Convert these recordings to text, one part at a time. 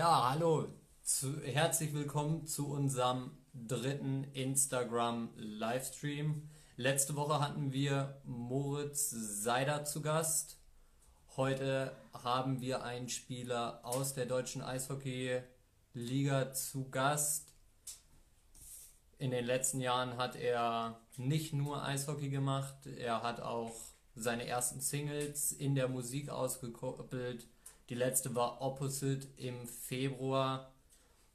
Ja, hallo, herzlich willkommen zu unserem dritten Instagram-Livestream. Letzte Woche hatten wir Moritz Seider zu Gast. Heute haben wir einen Spieler aus der deutschen Eishockey-Liga zu Gast. In den letzten Jahren hat er nicht nur Eishockey gemacht, er hat auch seine ersten Singles in der Musik ausgekoppelt. Die letzte war Opposite im Februar.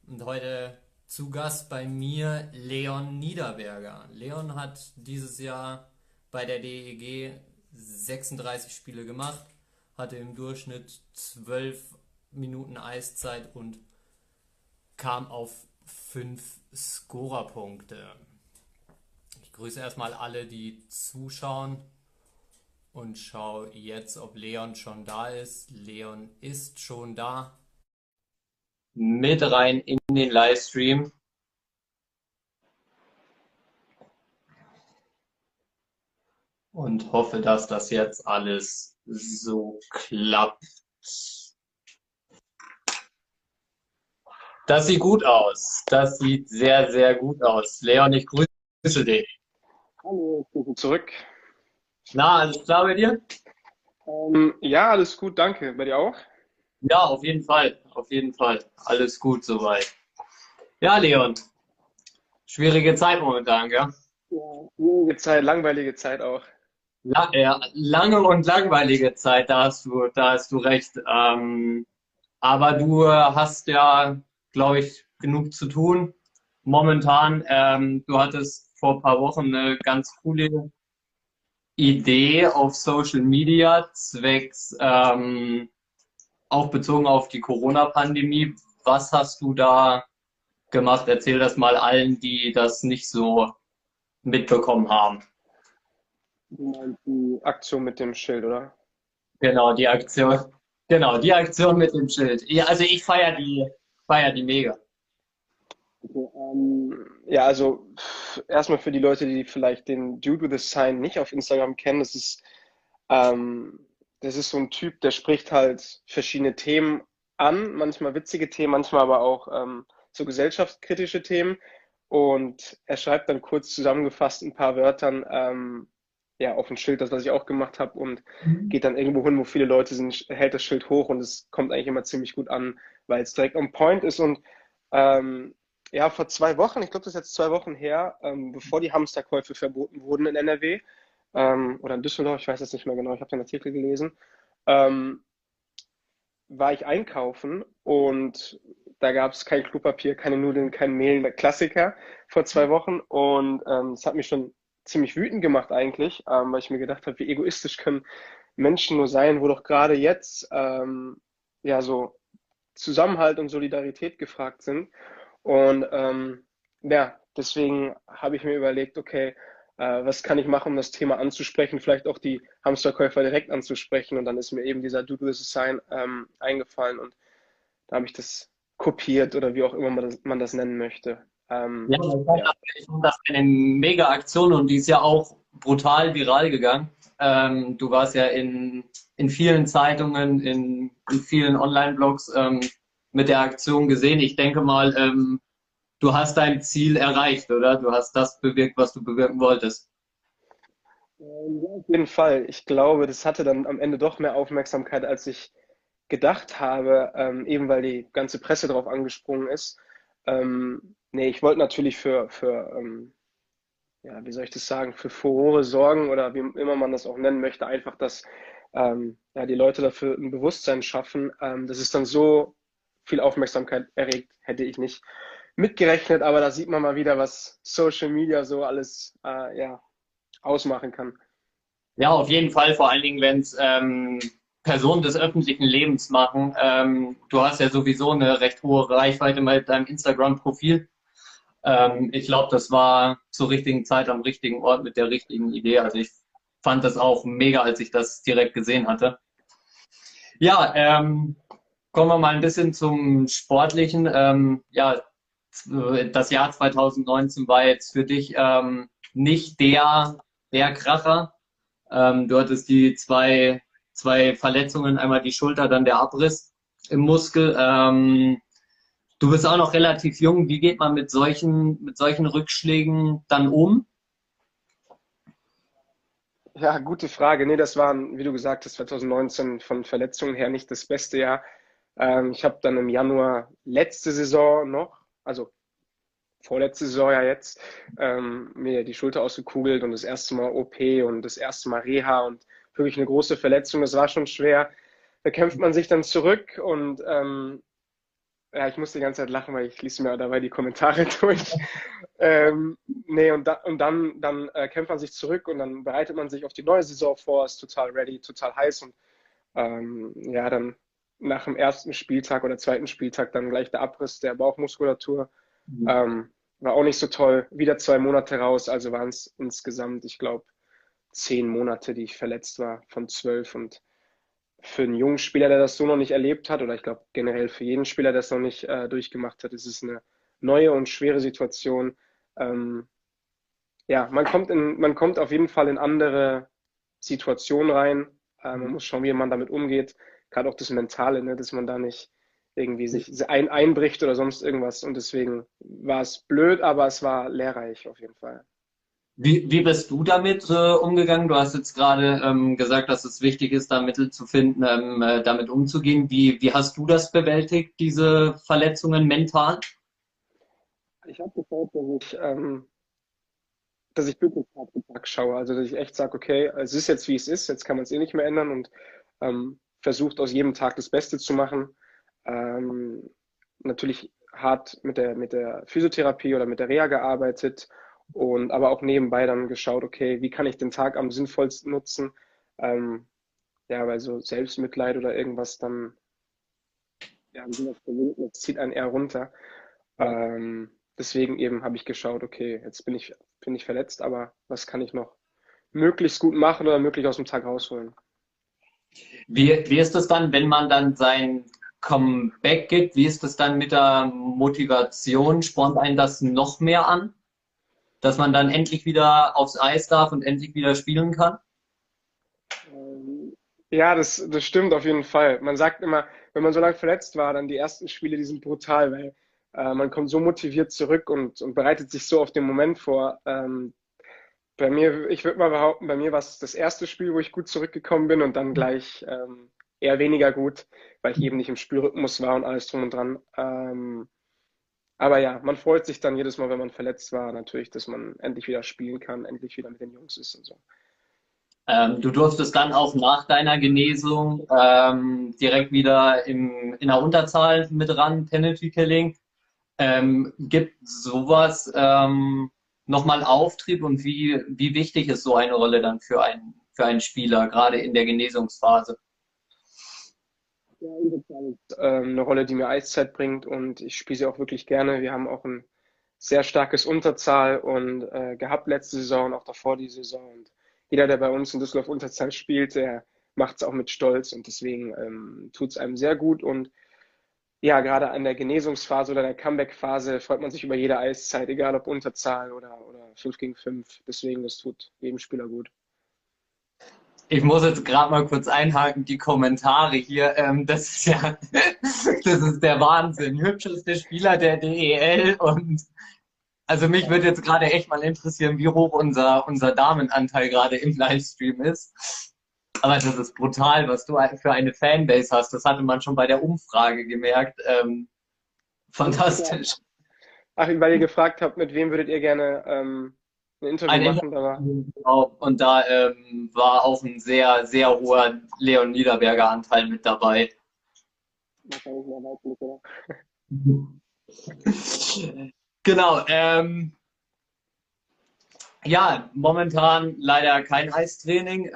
Und heute zu Gast bei mir Leon Niederberger. Leon hat dieses Jahr bei der DEG 36 Spiele gemacht, hatte im Durchschnitt 12 Minuten Eiszeit und kam auf 5 Scorerpunkte. Ich grüße erstmal alle, die zuschauen. Und schau jetzt, ob Leon schon da ist. Leon ist schon da. Mit rein in den Livestream. Und hoffe, dass das jetzt alles so klappt. Das sieht gut aus. Das sieht sehr, sehr gut aus. Leon, ich grüße dich. Hallo, guten zurück. Na, alles klar bei dir? Ja, alles gut, danke. Bei dir auch? Ja, auf jeden Fall. Auf jeden Fall. Alles gut soweit. Ja, Leon. Schwierige Zeit momentan, gell? Schwierige Zeit, langweilige Zeit auch. Lange und langweilige Zeit, da hast du recht. Aber du hast ja, glaube ich, genug zu tun. Momentan, du hattest vor ein paar Wochen eine ganz coole Idee auf Social Media, zwecks auch bezogen auf die Corona-Pandemie. Was hast du da gemacht? Erzähl das mal allen, die das nicht so mitbekommen haben. Die Aktion mit dem Schild, oder? Genau, die Aktion. Genau, die Aktion mit dem Schild. Ja, also ich feier die mega. Okay, ja, also erstmal für die Leute, die vielleicht den Dude with a Sign nicht auf Instagram kennen, das ist so ein Typ, der spricht halt verschiedene Themen an, manchmal witzige Themen, manchmal aber auch so gesellschaftskritische Themen, und er schreibt dann kurz zusammengefasst in ein paar Wörtern ja, auf ein Schild, das was ich auch gemacht habe, und geht dann irgendwo hin, wo viele Leute sind, hält das Schild hoch, und es kommt eigentlich immer ziemlich gut an, weil es direkt on point ist. Und ja, vor 2 Wochen, ich glaube, das ist jetzt 2 Wochen her, bevor die Hamsterkäufe verboten wurden in NRW oder in Düsseldorf, ich weiß das nicht mehr genau, ich habe den Artikel gelesen, war ich einkaufen, und da gab es kein Klopapier, keine Nudeln, kein Mehl, der Klassiker vor 2 Wochen. Und das hat mich schon ziemlich wütend gemacht eigentlich, weil ich mir gedacht habe, wie egoistisch können Menschen nur sein, wo doch gerade jetzt ja, so Zusammenhalt und Solidarität gefragt sind. Und ja, deswegen habe ich mir überlegt, okay, was kann ich machen, um das Thema anzusprechen, vielleicht auch die Hamsterkäufer direkt anzusprechen. Und dann ist mir eben dieser Do This Sign eingefallen, und da habe ich das kopiert oder wie auch immer man das nennen möchte. Ja, ich fand das eine mega Aktion, und die ist ja auch brutal viral gegangen. Du warst ja in vielen Zeitungen, in vielen Online-Blogs mit der Aktion gesehen. Ich denke mal, du hast dein Ziel erreicht, oder? Du hast das bewirkt, was du bewirken wolltest. Auf jeden Fall. Ich glaube, das hatte dann am Ende doch mehr Aufmerksamkeit, als ich gedacht habe, eben weil die ganze Presse darauf angesprungen ist. Nee, ich wollte natürlich für ja, wie soll ich das sagen, für Furore sorgen, oder wie immer man das auch nennen möchte, einfach, dass ja, die Leute dafür ein Bewusstsein schaffen. Das ist dann so viel Aufmerksamkeit erregt, hätte ich nicht mitgerechnet, aber da sieht man mal wieder, was Social Media so alles ja, ausmachen kann. Ja, auf jeden Fall, vor allen Dingen, wenn es Personen des öffentlichen Lebens machen. Du hast ja sowieso eine recht hohe Reichweite mit deinem Instagram-Profil. Ich glaube, das war zur richtigen Zeit am richtigen Ort mit der richtigen Idee. Also ich fand das auch mega, als ich das direkt gesehen hatte. Ja, kommen wir mal ein bisschen zum Sportlichen. Ja, das Jahr 2019 war jetzt für dich nicht der Kracher. Du hattest die zwei Verletzungen, einmal die Schulter, dann der Abriss im Muskel. Du bist auch noch relativ jung. Wie geht man mit solchen Rückschlägen dann um? Ja, gute Frage. Nee, das war, wie du gesagt hast, 2019 von Verletzungen her nicht das beste Jahr. Ich habe dann im Januar letzte Saison noch, also vorletzte Saison ja jetzt, mir die Schulter ausgekugelt und das erste Mal OP und das erste Mal Reha und wirklich eine große Verletzung. Das war schon schwer. Da kämpft man sich dann zurück und ja, ich muss die ganze Zeit lachen, weil ich lese mir dabei die Kommentare durch. Und dann kämpft man sich zurück und dann bereitet man sich auf die neue Saison vor, ist total ready, total heiß und ja, dann nach dem ersten Spieltag oder zweiten Spieltag dann gleich der Abriss der Bauchmuskulatur. Mhm. War auch nicht so toll. Wieder 2 Monate raus, also waren es insgesamt, ich glaube, 10 Monate, die ich verletzt war von 12 und für einen jungen Spieler, der das so noch nicht erlebt hat, oder ich glaube generell für jeden Spieler, der es noch nicht durchgemacht hat, ist es eine neue und schwere Situation. Ja, man kommt auf jeden Fall in andere Situationen rein. Man muss schauen, wie man damit umgeht. Gerade auch das Mentale, ne, dass man da nicht irgendwie sich einbricht oder sonst irgendwas. Und deswegen war es blöd, aber es war lehrreich auf jeden Fall. Wie bist du damit umgegangen? Du hast jetzt gerade gesagt, dass es wichtig ist, da Mittel zu finden, damit umzugehen. Wie hast du das bewältigt, diese Verletzungen mental? Ich habe geschaut, dass ich wirklich auf den Tag schaue. Also, dass ich echt sage, okay, es ist jetzt, wie es ist. Jetzt kann man es eh nicht mehr ändern und versucht, aus jedem Tag das Beste zu machen. Natürlich hart mit der Physiotherapie oder mit der Reha gearbeitet. Und aber auch nebenbei dann geschaut, okay, wie kann ich den Tag am sinnvollsten nutzen? Ja, weil so Selbstmitleid oder irgendwas dann, ja, das zieht einen eher runter. Deswegen eben habe ich geschaut, okay, jetzt bin ich verletzt, aber was kann ich noch möglichst gut machen oder möglichst aus dem Tag rausholen? Wie ist das dann, wenn man dann sein Comeback gibt? Wie ist das dann mit der Motivation? Spornt einen das noch mehr an? Dass man dann endlich wieder aufs Eis darf und endlich wieder spielen kann? Ja, das stimmt auf jeden Fall. Man sagt immer, wenn man so lange verletzt war, dann die ersten Spiele, die sind brutal, weil man kommt so motiviert zurück und bereitet sich so auf den Moment vor. Bei mir, ich würde mal behaupten, bei mir war es das erste Spiel, wo ich gut zurückgekommen bin und dann gleich eher weniger gut, weil ich eben nicht im Spielrhythmus war und alles drum und dran. Aber ja, man freut sich dann jedes Mal, wenn man verletzt war, natürlich, dass man endlich wieder spielen kann, endlich wieder mit den Jungs ist und so. Du durftest dann auch nach deiner Genesung direkt wieder in der Unterzahl mit ran, Penalty Killing. Gibt sowas nochmal Auftrieb und wie wichtig ist so eine Rolle dann für einen Spieler, gerade in der Genesungsphase? Eine Rolle, die mir Eiszeit bringt und ich spiele sie auch wirklich gerne. Wir haben auch ein sehr starkes Unterzahl und gehabt letzte Saison und auch davor die Saison. Und jeder, der bei uns in Düsseldorf Unterzahl spielt, der macht es auch mit Stolz und deswegen tut es einem sehr gut. Und ja, gerade an der Genesungsphase oder der Comeback-Phase freut man sich über jede Eiszeit, egal ob Unterzahl oder 5 gegen 5. Deswegen, das tut jedem Spieler gut. Ich muss jetzt gerade mal kurz einhaken, die Kommentare hier, das ist ja, das ist der Wahnsinn. Hübscheste Spieler der DEL und also mich würde jetzt gerade echt mal interessieren, wie hoch unser Damenanteil gerade im Livestream ist. Aber das ist brutal, was du für eine Fanbase hast. Das hatte man schon bei der Umfrage gemerkt. Fantastisch. Ach, weil ihr gefragt habt, mit wem würdet ihr gerne... Ein Interview machen. Genau. Und da war auch ein sehr, sehr hoher Leon Niederberger Anteil mit dabei. Genau. Ja, momentan leider kein Eistraining.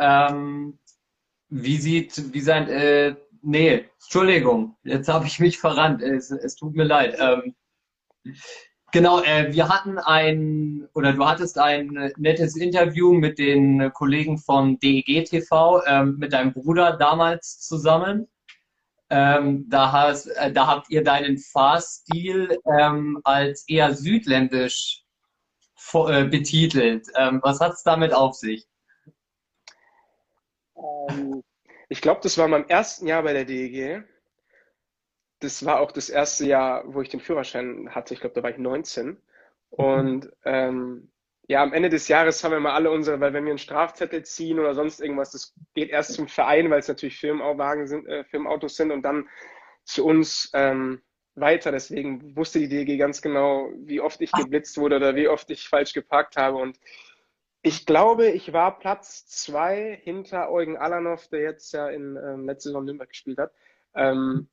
Entschuldigung, jetzt habe ich mich verrannt. Es tut mir leid. Genau, du hattest ein nettes Interview mit den Kollegen von DEG TV, mit deinem Bruder damals zusammen. Da habt ihr deinen Fahrstil als eher südländisch betitelt. Was hat es damit auf sich? Ich glaube, das war in meinem ersten Jahr bei der DEG. das war auch das erste Jahr, wo ich den Führerschein hatte. Ich glaube, da war ich 19. Und ja, am Ende des Jahres haben wir mal alle unsere, weil wenn wir einen Strafzettel ziehen oder sonst irgendwas, das geht erst zum Verein, weil es natürlich Firmenwagen sind, Firmenautos sind, und dann zu uns weiter. Deswegen wusste die DEG ganz genau, wie oft ich geblitzt wurde oder wie oft ich falsch geparkt habe. Und ich glaube, ich war Platz 2 hinter Eugen Alanov, der jetzt ja in letzte Saison Nürnberg gespielt hat. Und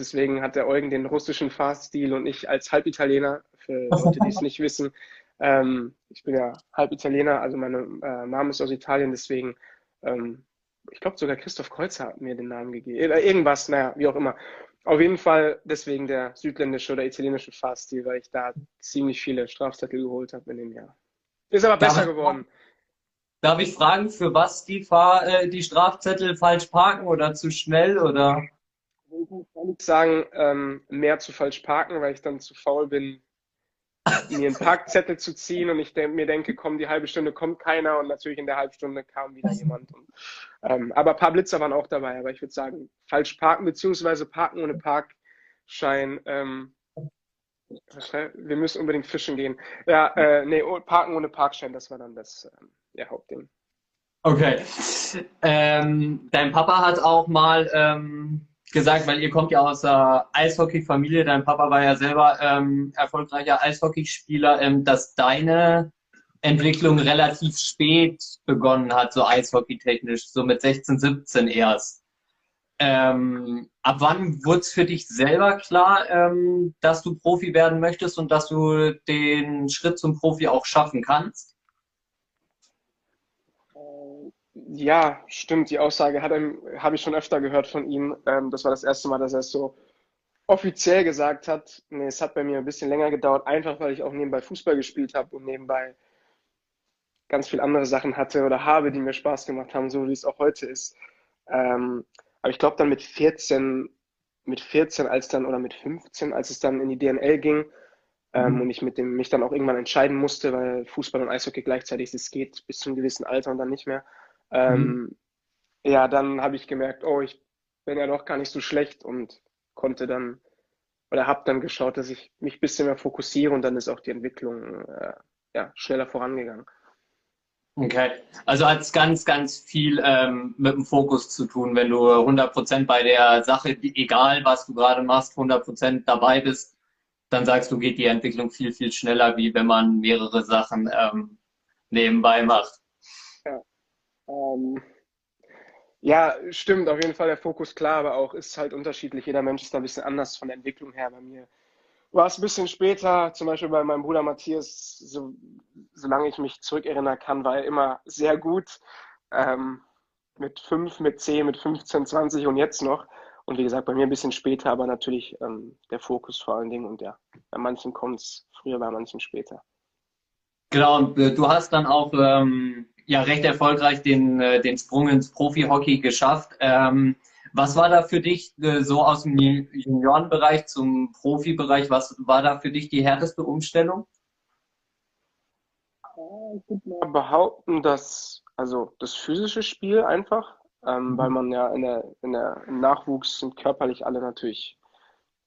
deswegen hat der Eugen den russischen Fahrstil und ich als Halbitaliener, für Leute, die es nicht wissen, ich bin ja Halbitaliener, also meine Mama ist aus Italien, deswegen, ich glaube sogar Christoph Kreuzer hat mir den Namen gegeben, oder irgendwas, naja, wie auch immer. Auf jeden Fall deswegen der südländische oder italienische Fahrstil, weil ich da ziemlich viele Strafzettel geholt habe in dem Jahr. Ist aber besser geworden. Darf ich fragen, für was die Strafzettel falsch parken oder zu schnell oder? Ich muss sagen, mehr zu falsch parken, weil ich dann zu faul bin, mir einen Parkzettel zu ziehen, und ich mir denke, komm, die halbe Stunde kommt keiner, und natürlich in der halben Stunde kam wieder jemand. Und, aber ein paar Blitzer waren auch dabei, aber ich würde sagen, falsch parken, beziehungsweise parken ohne Parkschein. Wir müssen unbedingt fischen gehen. Ja, nee, parken ohne Parkschein, das war dann das Hauptding. Okay. Dein Papa hat auch mal gesagt, weil ihr kommt ja aus der Eishockey-Familie, dein Papa war ja selber erfolgreicher Eishockeyspieler, dass deine Entwicklung relativ spät begonnen hat, so eishockeytechnisch, so mit 16, 17 erst. Ab wann wurde es für dich selber klar, dass du Profi werden möchtest und dass du den Schritt zum Profi auch schaffen kannst? Ja, stimmt. Die Aussage habe ich schon öfter gehört von ihm. Das war das erste Mal, dass er es so offiziell gesagt hat. Nee, es hat bei mir ein bisschen länger gedauert, einfach weil ich auch nebenbei Fußball gespielt habe und nebenbei ganz viele andere Sachen hatte oder habe, die mir Spaß gemacht haben, so wie es auch heute ist. Aber ich glaube dann mit 14 als dann, oder mit 15, als es dann in die DNL ging, und ich mich dann auch irgendwann entscheiden musste, weil Fußball und Eishockey gleichzeitig, das geht bis zu einem gewissen Alter und dann nicht mehr. Ja, dann habe ich gemerkt, oh, ich bin ja doch gar nicht so schlecht, und konnte dann, oder habe dann geschaut, dass ich mich ein bisschen mehr fokussiere, und dann ist auch die Entwicklung schneller vorangegangen. Okay, also hat es ganz, ganz viel mit dem Fokus zu tun, wenn du 100% bei der Sache, egal was du gerade machst, 100% dabei bist, dann sagst du, geht die Entwicklung viel, viel schneller, wie wenn man mehrere Sachen nebenbei macht. Ja. Ja, stimmt, auf jeden Fall der Fokus, klar, aber auch ist halt unterschiedlich, jeder Mensch ist da ein bisschen anders von der Entwicklung her. Bei mir war es ein bisschen später, zum Beispiel bei meinem Bruder Matthias, solange ich mich zurückerinnern kann, war er immer sehr gut. Mit 5, mit 10, mit 15, 20 und jetzt noch. Und wie gesagt, bei mir ein bisschen später, aber natürlich der Fokus vor allen Dingen. Und ja, bei manchen kommt es früher, bei manchen später. Genau, und du hast dann auch recht erfolgreich den Sprung ins Profi-Hockey geschafft. Was war da für dich, so aus dem Juniorenbereich zum Profibereich, was war da für dich die härteste Umstellung? Ich würde behaupten, dass das physische Spiel einfach, weil man ja im Nachwuchs sind körperlich alle natürlich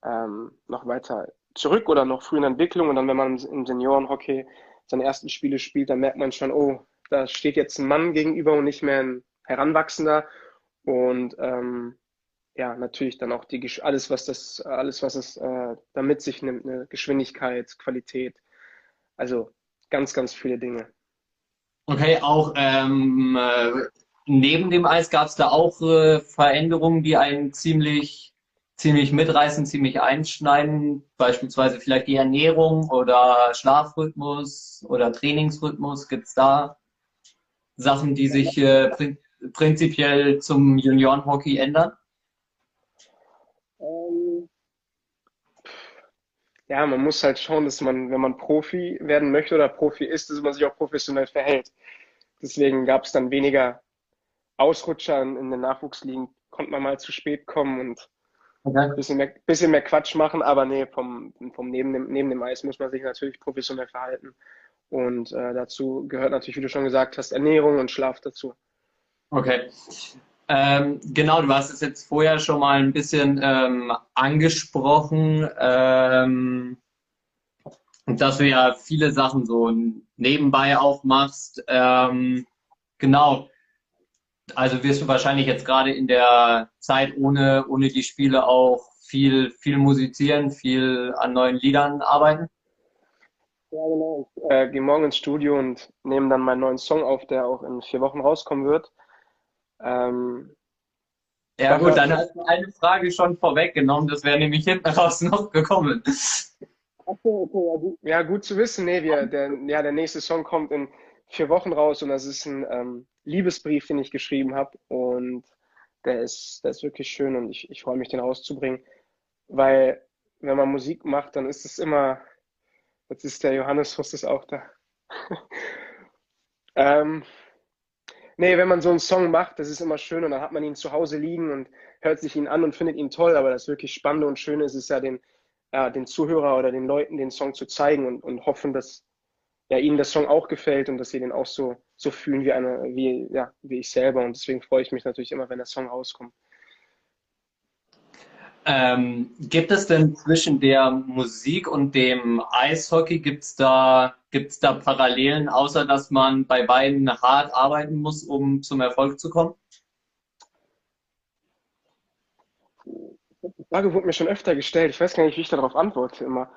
noch weiter zurück oder noch früh in der Entwicklung, und dann, wenn man im Seniorenhockey seine ersten Spiele spielt, dann merkt man schon, oh, da steht jetzt ein Mann gegenüber und nicht mehr ein Heranwachsender. Und natürlich dann auch alles, was es da mit sich nimmt, eine Geschwindigkeit, Qualität, also ganz, ganz viele Dinge. Okay, auch neben dem Eis gab es da auch Veränderungen, die einen ziemlich mitreißen, ziemlich einschneiden, beispielsweise vielleicht die Ernährung oder Schlafrhythmus oder Trainingsrhythmus. Gibt es da Sachen, die sich prinzipiell zum Juniorenhockey ändern? Ja, man muss halt schauen, dass man, wenn man Profi werden möchte oder Profi ist, dass man sich auch professionell verhält. Deswegen gab es dann weniger Ausrutscher in den Nachwuchsligen, konnte man mal zu spät kommen und ein bisschen mehr Quatsch machen, aber nee, neben dem Eis muss man sich natürlich professionell verhalten. Und dazu gehört natürlich, wie du schon gesagt hast, Ernährung und Schlaf dazu. Okay. Genau, du hast es jetzt vorher schon mal ein bisschen angesprochen, dass du ja viele Sachen so nebenbei auch machst. Genau, also wirst du wahrscheinlich jetzt gerade in der Zeit ohne die Spiele auch viel musizieren, viel an neuen Liedern arbeiten? Ja, genau. Ich gehe morgen ins Studio und nehme dann meinen neuen Song auf, der auch in 4 Wochen rauskommen wird. Ja gut, dann hast du eine Frage schon vorweggenommen, das wäre nämlich hinten raus noch gekommen. Okay, ja, gut zu wissen. Nee, der nächste Song kommt in 4 Wochen raus und das ist ein Liebesbrief, den ich geschrieben habe, und der ist wirklich schön und ich freue mich, den rauszubringen, weil wenn man Musik macht, dann ist es immer, jetzt ist der Johannes Hust auch da. Wenn man so einen Song macht, das ist immer schön und dann hat man ihn zu Hause liegen und hört sich ihn an und findet ihn toll, aber das wirklich Spannende und Schöne ist ja, den Zuhörer oder den Leuten den Song zu zeigen und hoffen, dass ja, ihnen der Song auch gefällt und dass sie den auch so fühlen wie ich selber, und deswegen freue ich mich natürlich immer, wenn der Song rauskommt. Gibt es denn zwischen der Musik und dem Eishockey, gibt's da Parallelen, außer dass man bei beiden hart arbeiten muss, um zum Erfolg zu kommen? Die Frage wurde mir schon öfter gestellt. Ich weiß gar nicht, wie ich darauf antworte immer.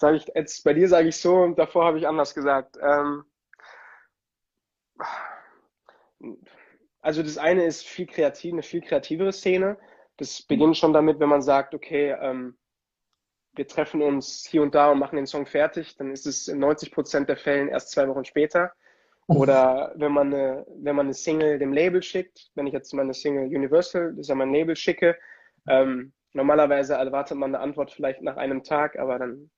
Bei dir sage ich so und davor habe ich anders gesagt. Also das eine ist eine viel kreativere Szene. Das beginnt schon damit, wenn man sagt, okay, wir treffen uns hier und da und machen den Song fertig, dann ist es in 90% der Fällen erst 2 Wochen später. Oder wenn man eine Single dem Label schickt, wenn ich jetzt meine Single Universal, das ist ja mein Label, schicke, normalerweise erwartet man eine Antwort vielleicht nach einem Tag, aber dann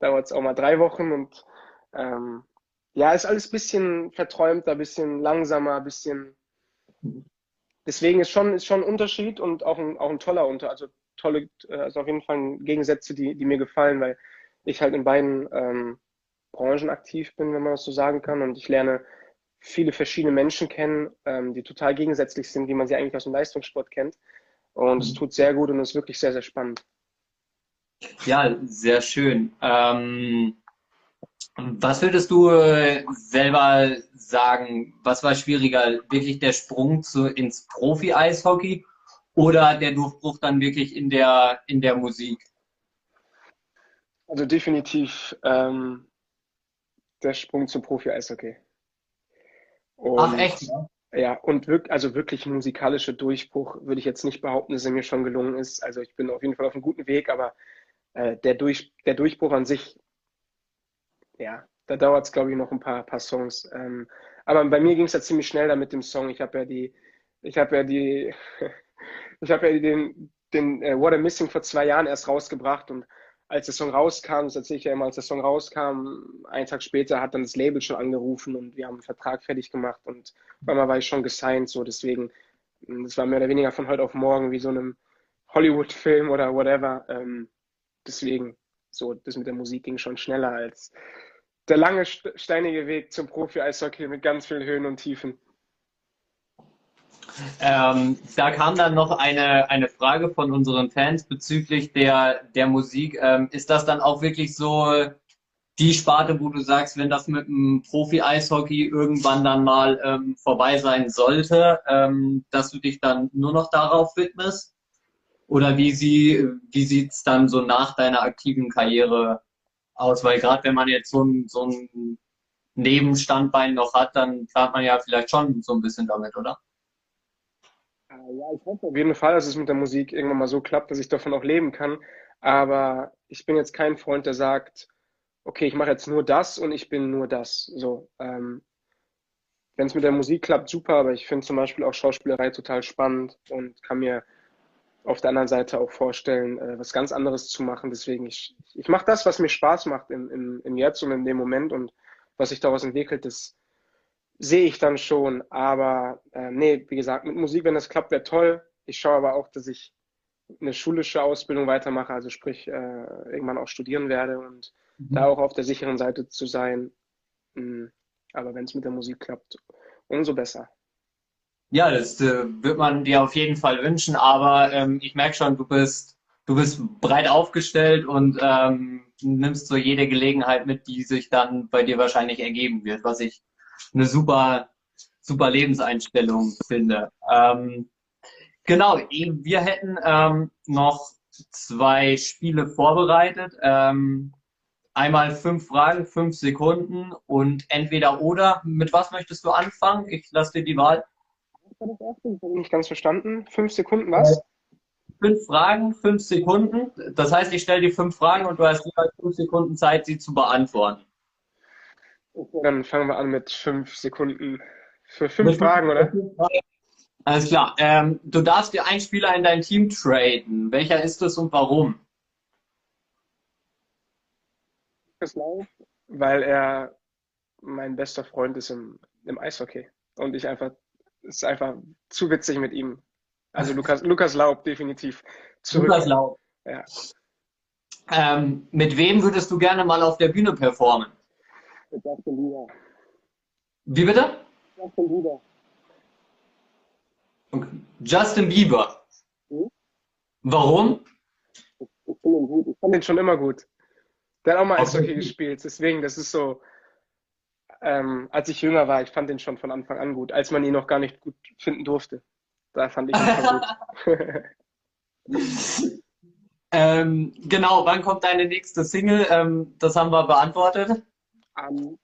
dauert es auch mal 3 Wochen und ist alles ein bisschen verträumter, ein bisschen langsamer, ein bisschen... Deswegen ist schon ein Unterschied und auch ein toller Unterschied. Also auf jeden Fall Gegensätze, die mir gefallen, weil ich halt in beiden Branchen aktiv bin, wenn man das so sagen kann. Und ich lerne viele verschiedene Menschen kennen, die total gegensätzlich sind, wie man sie eigentlich aus dem Leistungssport kennt. Und es tut sehr gut und ist wirklich sehr, sehr spannend. Ja, sehr schön. Was würdest du selber sagen, was war schwieriger? Wirklich der Sprung ins Profi-Eishockey oder der Durchbruch dann wirklich in der Musik? Also definitiv der Sprung zum Profi-Eishockey. Ach echt? Ja, und wirklich musikalischer Durchbruch würde ich jetzt nicht behaupten, dass er mir schon gelungen ist. Also ich bin auf jeden Fall auf einem guten Weg, aber der Durchbruch an sich, ja, da dauert es, glaube ich, noch ein paar Songs. Aber bei mir ging es ja ziemlich schnell da mit dem Song. Ich habe den What I'm Missing vor 2 Jahren erst rausgebracht, und als der Song rauskam, das erzähle ich ja immer, als der Song rauskam, einen Tag später hat dann das Label schon angerufen und wir haben einen Vertrag fertig gemacht und auf einmal war ich schon gesigned, so deswegen, das war mehr oder weniger von heute auf morgen wie so einem Hollywood-Film oder whatever. Deswegen, so, das mit der Musik ging schon schneller als der lange, steinige Weg zum Profi-Eishockey mit ganz vielen Höhen und Tiefen. Da kam dann noch eine Frage von unseren Fans bezüglich der Musik. Ist das dann auch wirklich so die Sparte, wo du sagst, wenn das mit dem Profi-Eishockey irgendwann dann mal vorbei sein sollte, dass du dich dann nur noch darauf widmest? Oder wie sieht es dann so nach deiner aktiven Karriere aus? Weil gerade wenn man jetzt so ein Nebenstandbein noch hat, dann plant man ja vielleicht schon so ein bisschen damit, oder? Ja, ich hoffe auf jeden Fall, dass es mit der Musik irgendwann mal so klappt, dass ich davon auch leben kann. Aber ich bin jetzt kein Freund, der sagt, okay, ich mache jetzt nur das und ich bin nur das. So, wenn es mit der Musik klappt, super, aber ich finde zum Beispiel auch Schauspielerei total spannend und kann mir auf der anderen Seite auch vorstellen, was ganz anderes zu machen. Deswegen, ich mache das, was mir Spaß macht im Jetzt und in dem Moment, und was sich daraus entwickelt, das sehe ich dann schon. Aber wie gesagt, mit Musik, wenn das klappt, wäre toll. Ich schaue aber auch, dass ich eine schulische Ausbildung weitermache, also sprich irgendwann auch studieren werde und da auch auf der sicheren Seite zu sein. Aber wenn es mit der Musik klappt, umso besser. Ja, das wird man dir auf jeden Fall wünschen, aber ich merke schon, du bist breit aufgestellt und nimmst so jede Gelegenheit mit, die sich dann bei dir wahrscheinlich ergeben wird, was ich eine super Lebenseinstellung finde. Genau, wir hätten noch zwei Spiele vorbereitet. Einmal 5 Fragen, 5 Sekunden und entweder oder. Mit was möchtest du anfangen? Ich lasse dir die Wahl. Ich habe nicht ganz verstanden. 5 Sekunden was? 5 Fragen, 5 Sekunden. Das heißt, ich stelle dir 5 Fragen und du hast jeweils 5 Sekunden Zeit, sie zu beantworten. Okay. Dann fangen wir an mit 5 Sekunden. Für 5 Fragen, oder? 5 Fragen. Alles klar. Du darfst dir einen Spieler in dein Team traden. Welcher ist es und warum? Weil er mein bester Freund ist im Eishockey und es ist einfach zu witzig mit ihm. Also Lukas Laub definitiv zurück. Lukas Laub. Ja. Mit wem würdest du gerne mal auf der Bühne performen? Mit Justin Bieber. Wie bitte? Justin Bieber. Okay. Justin Bieber. Hm? Warum? Ich fand den schon immer gut. Der hat auch mal Eishockey gespielt, deswegen, das ist so, als ich jünger war, ich fand den schon von Anfang an gut, als man ihn noch gar nicht gut finden durfte. Da fand ich ihn schon gut. Genau, wann kommt deine nächste Single? Das haben wir beantwortet. Am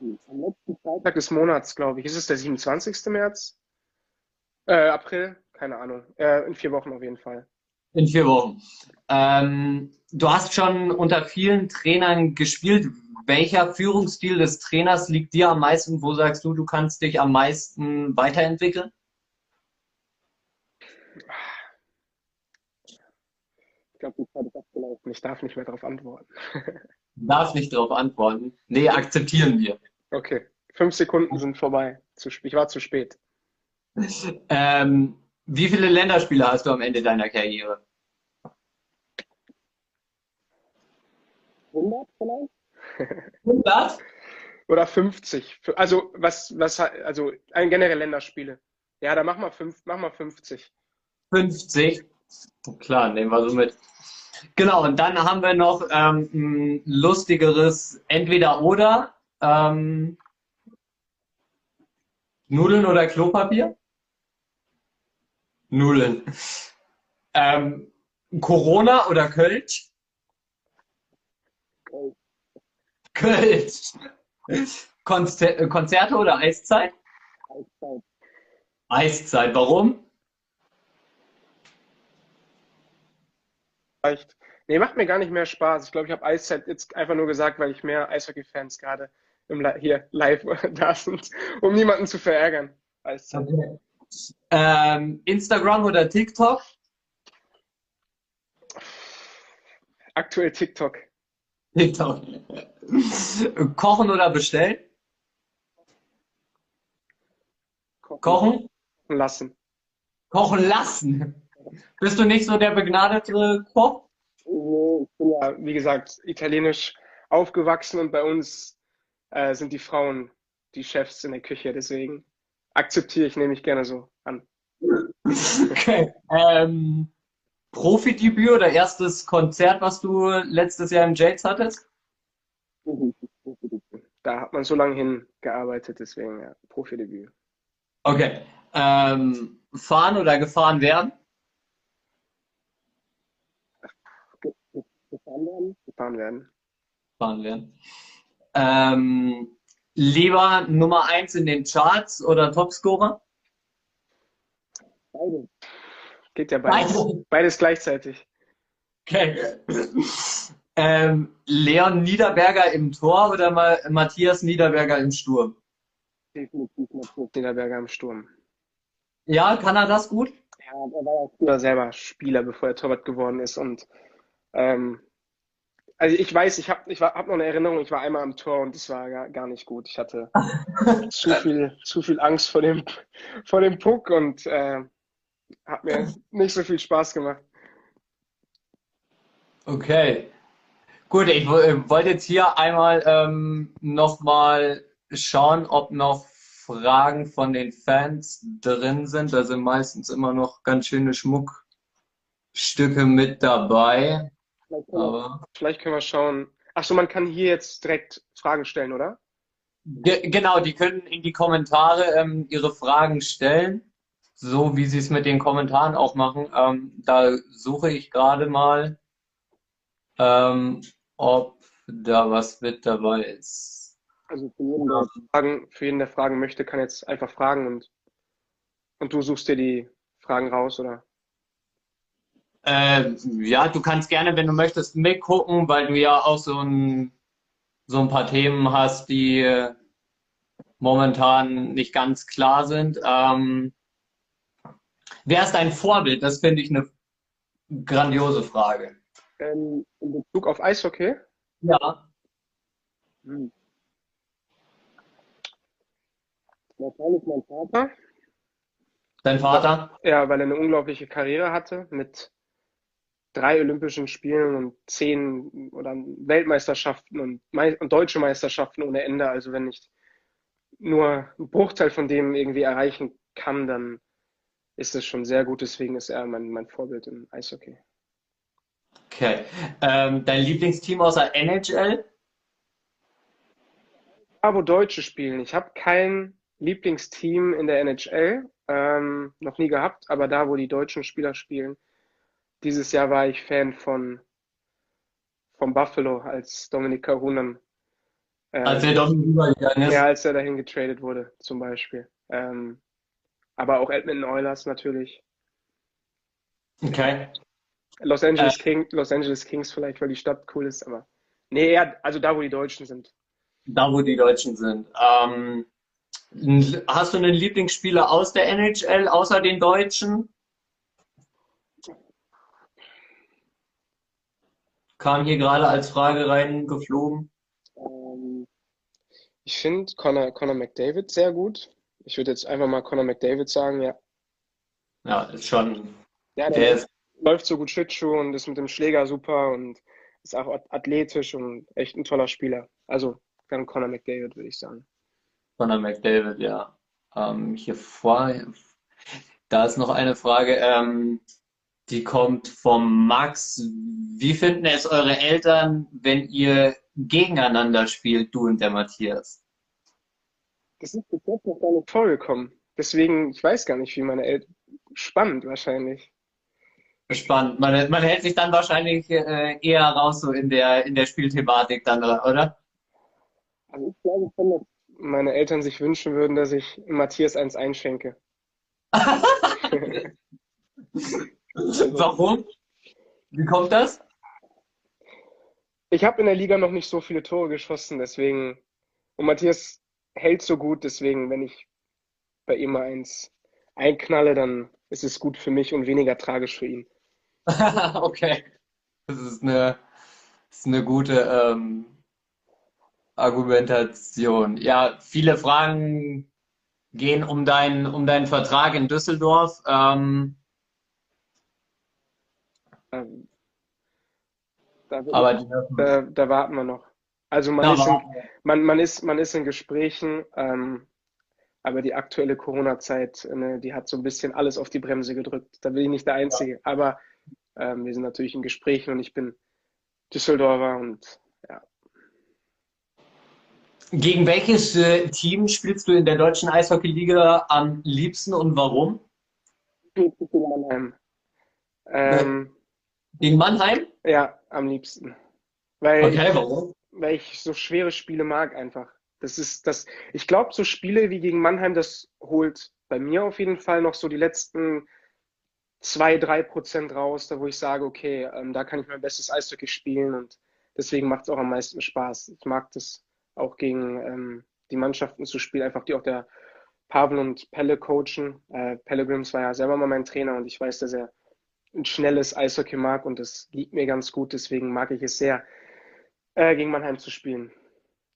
letzten Freitag des Monats, glaube ich. Ist es der 27. März? April? Keine Ahnung. In 4 Wochen auf jeden Fall. In 4 Wochen. Du hast schon unter vielen Trainern gespielt. Welcher Führungsstil des Trainers liegt dir am meisten? Wo sagst du, du kannst dich am meisten weiterentwickeln? Ich glaube, die Zeit ist abgelaufen. Ich darf nicht mehr darauf antworten. Du darfst nicht darauf antworten? Nee, akzeptieren wir. Okay, 5 Sekunden sind vorbei. Ich war zu spät. Wie viele Länderspiele hast du am Ende deiner Karriere? 100 vielleicht? 100? Oder 50. Also, also generell Länderspiele. Ja, dann mach mal 50. 50? Klar, nehmen wir so mit. Genau, und dann haben wir noch ein lustigeres Entweder-Oder. Nudeln oder Klopapier? Nudeln. Corona oder Kölsch? Kölsch. Konzerte oder Eiszeit? Eiszeit. Eiszeit. Warum? Nee, macht mir gar nicht mehr Spaß. Ich glaube, ich habe Eiszeit jetzt einfach nur gesagt, weil ich mehr Eishockey-Fans gerade hier live da sind, um niemanden zu verärgern. Eiszeit. Okay. Instagram oder TikTok? Aktuell TikTok. TikTok. Kochen oder bestellen? Kochen? Lassen. Kochen lassen? Bist du nicht so der begnadete Koch? Ich bin ja, wie gesagt, italienisch aufgewachsen und bei uns sind die Frauen die Chefs in der Küche, deswegen akzeptiere ich nämlich gerne so an. Okay. Profidebüt oder erstes Konzert, was du letztes Jahr im Jates hattest? Da hat man so lange hingearbeitet, deswegen ja, Profidebüt. Okay. Fahren oder gefahren werden? Gefahren werden. Lieber Nummer 1 in den Charts oder Topscorer? Beides. Geht ja beides. Beides gleichzeitig. Okay. Leon Niederberger im Tor oder Matthias Niederberger im Sturm? Definitiv Matthias Niederberger im Sturm. Ja, kann er das gut? Ja, er war ja früher selber Spieler, bevor er Torwart geworden ist. Und also ich weiß, ich hab noch eine Erinnerung, ich war einmal am Tor und es war gar nicht gut. Ich hatte zu viel Angst vor dem Puck und hat mir nicht so viel Spaß gemacht. Okay. Gut, ich wollte jetzt hier einmal nochmal schauen, ob noch Fragen von den Fans drin sind. Da sind meistens immer noch ganz schöne Schmuckstücke mit dabei. Vielleicht können wir schauen. Achso, man kann hier jetzt direkt Fragen stellen, oder? Genau, die können in die Kommentare ihre Fragen stellen, so wie sie es mit den Kommentaren auch machen. Da suche ich gerade mal, ob da was mit dabei ist. Also für jeden, der Fragen möchte, kann jetzt einfach fragen und du suchst dir die Fragen raus, oder? Ja, du kannst gerne, wenn du möchtest, mitgucken, weil du ja auch so ein paar Themen hast, die momentan nicht ganz klar sind. Wer ist dein Vorbild? Das finde ich eine grandiose Frage. In Bezug auf Eishockey? Ja. Wahrscheinlich mein Vater. Dein Vater? Ja, weil er eine unglaubliche Karriere hatte mit 3 Olympischen Spielen und 10 oder Weltmeisterschaften und deutsche Meisterschaften ohne Ende. Also wenn ich nur einen Bruchteil von dem irgendwie erreichen kann, dann ist das schon sehr gut. Deswegen ist er mein Vorbild im Eishockey. Okay. Dein Lieblingsteam außer NHL? Da, wo Deutsche spielen. Ich habe kein Lieblingsteam in der NHL, noch nie gehabt, aber da, wo die deutschen Spieler spielen. Dieses Jahr war ich Fan von Buffalo, als Dominik Kahun dann, als er dahin getradet wurde, zum Beispiel. Aber auch Edmonton Oilers natürlich. Okay. Los Angeles Kings vielleicht, weil die Stadt cool ist, aber nee, eher, also da, wo die Deutschen sind. Da, wo die Deutschen sind. Hast du einen Lieblingsspieler aus der NHL, außer den Deutschen? Kam hier gerade als Frage reingeflogen. Ich finde Connor McDavid sehr gut. Ich würde jetzt einfach mal Connor McDavid sagen, ja. Ja, ist schon. Ja, der läuft so gut Schlittschuh und ist mit dem Schläger super und ist auch athletisch und echt ein toller Spieler. Also dann Connor McDavid, würde ich sagen. Connor McDavid, ja. Hier vor, da ist noch eine Frage. Die kommt vom Max. Wie finden es eure Eltern, wenn ihr gegeneinander spielt, du und der Matthias? Das ist bis jetzt noch gar nicht vorgekommen. Deswegen, ich weiß gar nicht, wie meine Eltern... Spannend wahrscheinlich. Spannend. Man hält sich dann wahrscheinlich eher raus, so in der Spielthematik dann, oder? Also ich glaube schon, dass meine Eltern sich wünschen würden, dass ich Matthias eins einschenke. Warum? Wie kommt das? Ich habe in der Liga noch nicht so viele Tore geschossen, deswegen. Und Matthias hält so gut, deswegen, wenn ich bei ihm mal eins einknalle, dann ist es gut für mich und weniger tragisch für ihn. Okay. Das ist eine gute Argumentation. Ja, viele Fragen gehen um deinen Vertrag in Düsseldorf. Da warten wir noch. Also man ist in Gesprächen, aber die aktuelle Corona-Zeit, ne, die hat so ein bisschen alles auf die Bremse gedrückt. Da bin ich nicht der Einzige. Ja. Aber wir sind natürlich in Gesprächen und ich bin Düsseldorfer und ja. Gegen welches Team spielst du in der deutschen Eishockey-Liga am liebsten und warum? Gegen Mannheim. Gegen Mannheim? Ja, am liebsten. Weil ich so schwere Spiele mag einfach. Ich glaube, so Spiele wie gegen Mannheim, das holt bei mir auf jeden Fall noch so die letzten 2-3% raus, da wo ich sage, okay, da kann ich mein bestes Eishockey spielen und deswegen macht es auch am meisten Spaß. Ich mag das auch gegen die Mannschaften zu spielen, einfach die auch der Pavel und Pelle coachen. Pelle Grims war ja selber mal mein Trainer und ich weiß, dass er ein schnelles Eishockey mag und das liegt mir ganz gut, deswegen mag ich es sehr, gegen Mannheim zu spielen.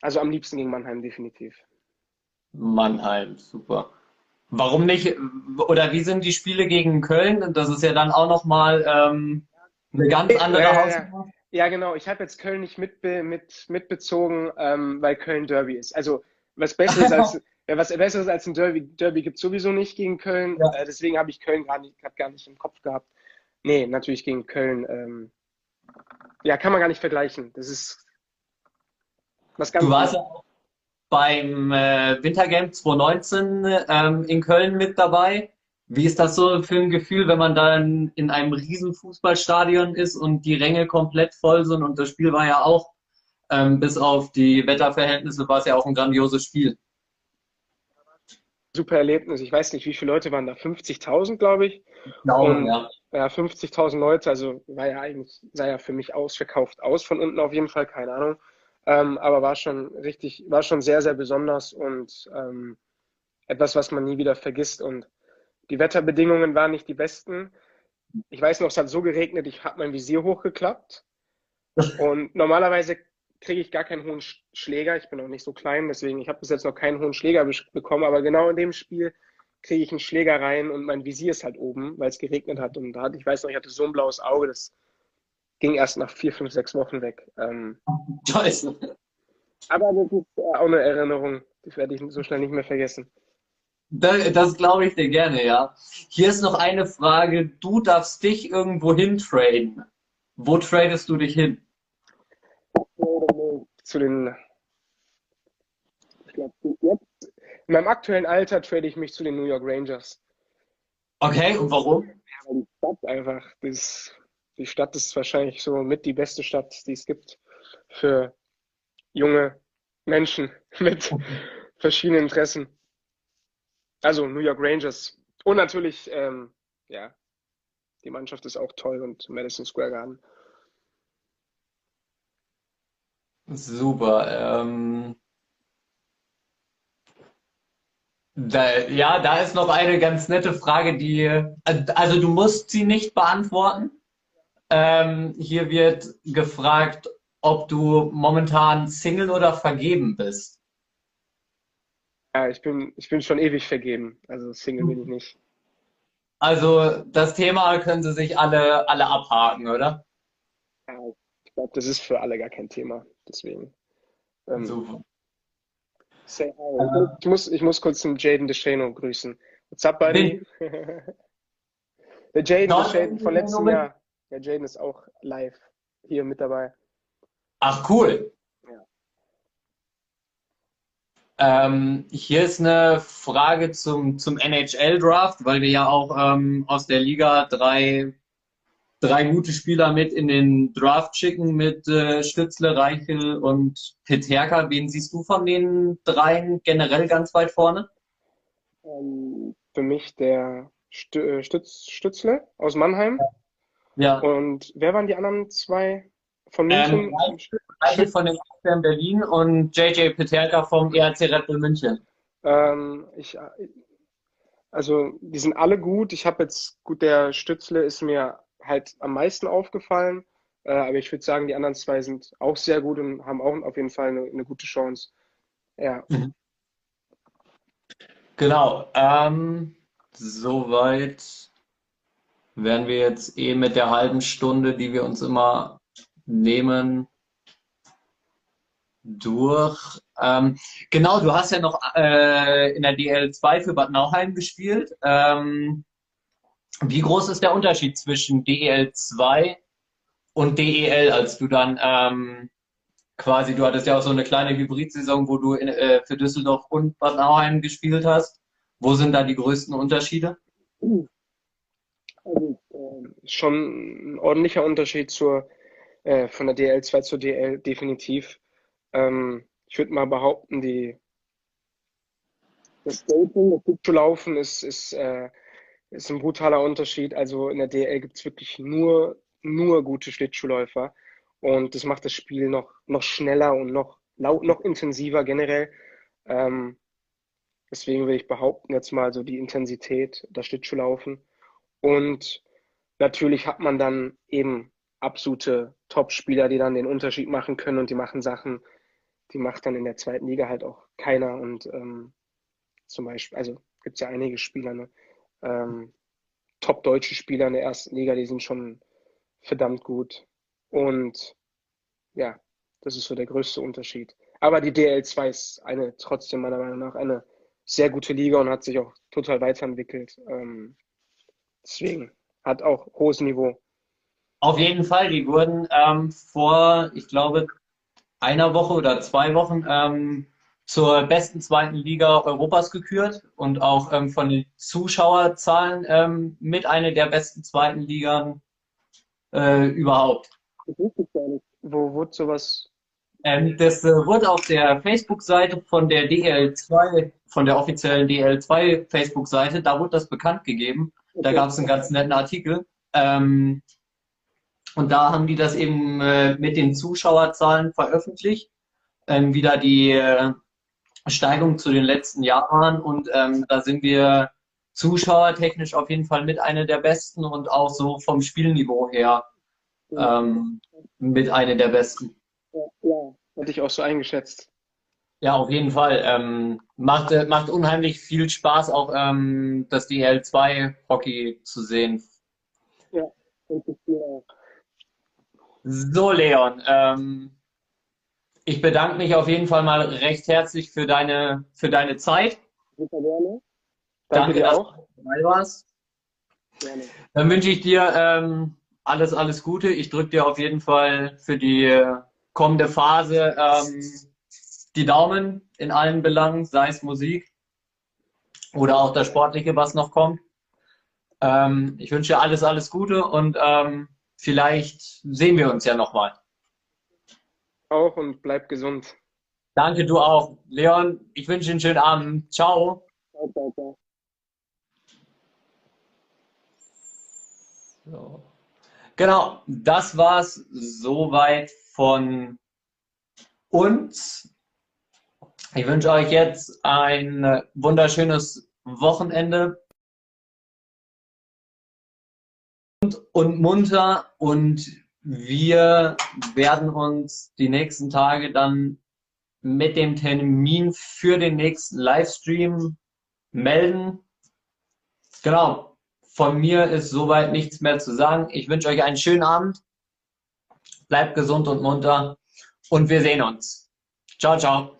Also am liebsten gegen Mannheim, definitiv. Mannheim, super. Warum nicht, oder wie sind die Spiele gegen Köln? Und das ist ja dann auch nochmal eine ganz andere Hausnummer. Ja, genau. Ich habe jetzt Köln nicht mitbezogen, weil Köln Derby ist. Also was Besseres als Ja, was Besseres als ein Derby gibt es sowieso nicht gegen Köln. Ja. Deswegen habe ich Köln gerade gar nicht im Kopf gehabt. Nee, natürlich gegen Köln. Ja, kann man gar nicht vergleichen. Das ist was ganz. Du warst ja auch beim Wintergame 2019 in Köln mit dabei. Wie ist das so für ein Gefühl, wenn man dann in einem riesen Fußballstadion ist und die Ränge komplett voll sind? Und das Spiel war ja auch, bis auf die Wetterverhältnisse, war es ja auch ein grandioses Spiel. Super Erlebnis. Ich weiß nicht, wie viele Leute waren da? 50.000, glaube ich. Genau, und, ja. Ja, 50.000 Leute. Also war ja eigentlich, sah ja für mich ausverkauft aus, von unten auf jeden Fall, keine Ahnung. Aber war schon richtig, war schon sehr, sehr besonders und etwas, was man nie wieder vergisst. Und die Wetterbedingungen waren nicht die besten. Ich weiß noch, es hat so geregnet, ich habe mein Visier hochgeklappt. Und normalerweise kriege ich gar keinen hohen Schläger. Ich bin auch nicht so klein, deswegen, ich habe bis jetzt noch keinen hohen Schläger bekommen. Aber genau in dem Spiel kriege ich einen Schläger rein und mein Visier ist halt oben, weil es geregnet hat. Und da hatte, ich weiß noch, ich hatte so ein blaues Auge, das ging erst nach 4, 5, 6 Wochen weg. Scheiße. Aber das ist auch eine Erinnerung. Das werde ich so schnell nicht mehr vergessen. Das glaube ich dir gerne, ja. Hier ist noch eine Frage. Du darfst dich irgendwo hin traden. Wo tradest du dich hin? Zu den, ich glaube, jetzt in meinem aktuellen Alter trade ich mich zu den New York Rangers. Okay, und warum? Ja, die Stadt einfach. Die Stadt ist wahrscheinlich so mit die beste Stadt, die es gibt für junge Menschen mit verschiedenen Interessen. Also New York Rangers. Und natürlich, ja, die Mannschaft ist auch toll und Madison Square Garden. Super. Da ist noch eine ganz nette Frage, die, also du musst sie nicht beantworten. Hier wird gefragt, ob du momentan Single oder vergeben bist. Ja, ich bin schon ewig vergeben. Also Single bin ich nicht. Also das Thema können Sie sich alle abhaken, oder? Ja, ich glaube, das ist für alle gar kein Thema. Deswegen. Super. Ich muss kurz den Jaden Deschano grüßen. What's up, buddy? Der Jaden von letztem Jahr. Der Jaden ist auch live hier mit dabei. Ach, cool. Ja. Hier ist eine Frage zum NHL-Draft, weil wir ja auch aus der Liga drei gute Spieler mit in den Draft schicken mit Stützle, Reichel und Peterka. Wen siehst du von den dreien generell ganz weit vorne? Für mich der Stützle aus Mannheim. Ja. Und wer waren die anderen zwei von München? Reichel von dem EHC Berlin und JJ Peterka vom ERC Red Bull München. Also die sind alle gut. Ich habe jetzt, gut, der Stützle ist mir halt am meisten aufgefallen, aber ich würde sagen, die anderen zwei sind auch sehr gut und haben auch auf jeden Fall eine gute Chance. Ja. Genau. Soweit wären wir jetzt mit der halben Stunde, die wir uns immer nehmen, durch. Genau, du hast ja noch in der DL2 für Bad Nauheim gespielt. Wie groß ist der Unterschied zwischen DEL2 und DEL, als du dann quasi, du hattest ja auch so eine kleine Hybrid-Saison, wo du für Düsseldorf und Bad Nauheim gespielt hast. Wo sind da die größten Unterschiede? Also, schon ein ordentlicher Unterschied von der DEL2 zur DEL, definitiv. Ich würde mal behaupten, das Dating, das gut zu laufen, ist ein brutaler Unterschied. Also in der DEL gibt es wirklich nur gute Schlittschuhläufer. Und das macht das Spiel noch schneller und noch intensiver generell. Deswegen will ich behaupten, jetzt mal so die Intensität, das Schlittschuhlaufen. Und natürlich hat man dann eben absolute Top-Spieler, die dann den Unterschied machen können. Und die machen Sachen, die macht dann in der zweiten Liga halt auch keiner. Und zum Beispiel, also gibt es ja einige Spieler, ne? Top-deutsche Spieler in der ersten Liga, die sind schon verdammt gut. Und ja, das ist so der größte Unterschied. Aber die DL2 ist trotzdem meiner Meinung nach eine sehr gute Liga und hat sich auch total weiterentwickelt. Deswegen hat auch hohes Niveau. Auf jeden Fall. Die wurden vor, ich glaube, einer Woche oder 2 Wochen zur besten zweiten Liga Europas gekürt und auch von den Zuschauerzahlen mit einer der besten zweiten Ligen überhaupt. Wo wurde sowas? Das wurde auf der Facebook-Seite von der DL2, von der offiziellen DL2 Facebook-Seite, da wurde das bekannt gegeben. Da gab es einen ganz netten Artikel. Und da haben die das eben mit den Zuschauerzahlen veröffentlicht, wie da die Steigung zu den letzten Jahren, und da sind wir zuschauertechnisch auf jeden Fall mit einer der besten und auch so vom Spielniveau her mit einer der besten. Ja, hätte ich auch so eingeschätzt. Ja, auf jeden Fall. Macht unheimlich viel Spaß, auch das DL2-Hockey zu sehen. Ja, richtig viel auch. So, Leon, ich bedanke mich auf jeden Fall mal recht herzlich für deine Zeit. Super gerne. Danke dir auch, dass du dabei warst. Gerne. Dann wünsche ich dir alles Gute. Ich drücke dir auf jeden Fall für die kommende Phase die Daumen in allen Belangen, sei es Musik oder auch das Sportliche, was noch kommt. Ich wünsche dir alles Gute und vielleicht sehen wir uns ja nochmal. Auch und bleib gesund. Danke, du auch. Leon, ich wünsche dir einen schönen Abend. Ciao. Ciao. So. Genau, das war's soweit von uns. Ich wünsche euch jetzt ein wunderschönes Wochenende. Und munter, und wir werden uns die nächsten Tage dann mit dem Termin für den nächsten Livestream melden. Genau, von mir ist soweit nichts mehr zu sagen. Ich wünsche euch einen schönen Abend, bleibt gesund und munter und wir sehen uns. Ciao, ciao.